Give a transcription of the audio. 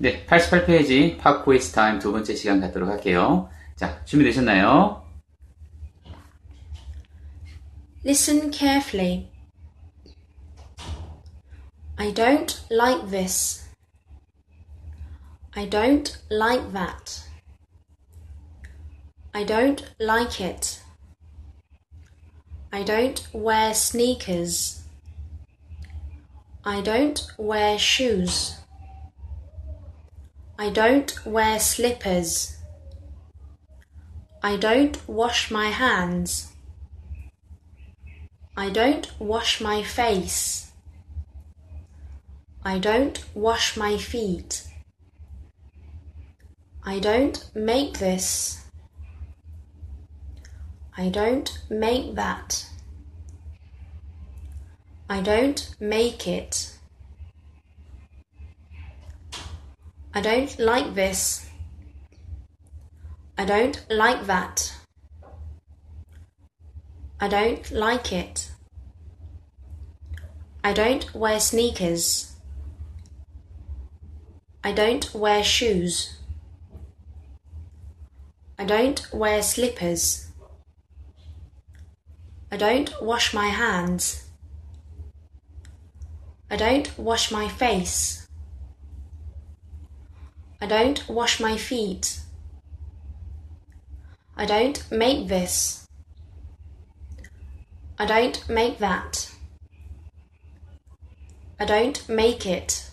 네, 88페이지 파크웨이스 타임 두 번째 시간 갖도록 할게요. 자, 준비되셨나요? Listen carefully. I don't like this. I don't like that. I don't like it. I don't wear sneakers. I don't wear shoes. I don't wear slippers. I don't wash my hands. I don't wash my face. I don't wash my feet. I don't make this. I don't make that. I don't make it. I don't like this. I don't like that. I don't like it. I don't wear sneakers. I don't wear shoes. I don't wear slippers. I don't wash my hands. I don't wash my face. I don't wash my feet. I don't make this. I don't make that. I don't make it.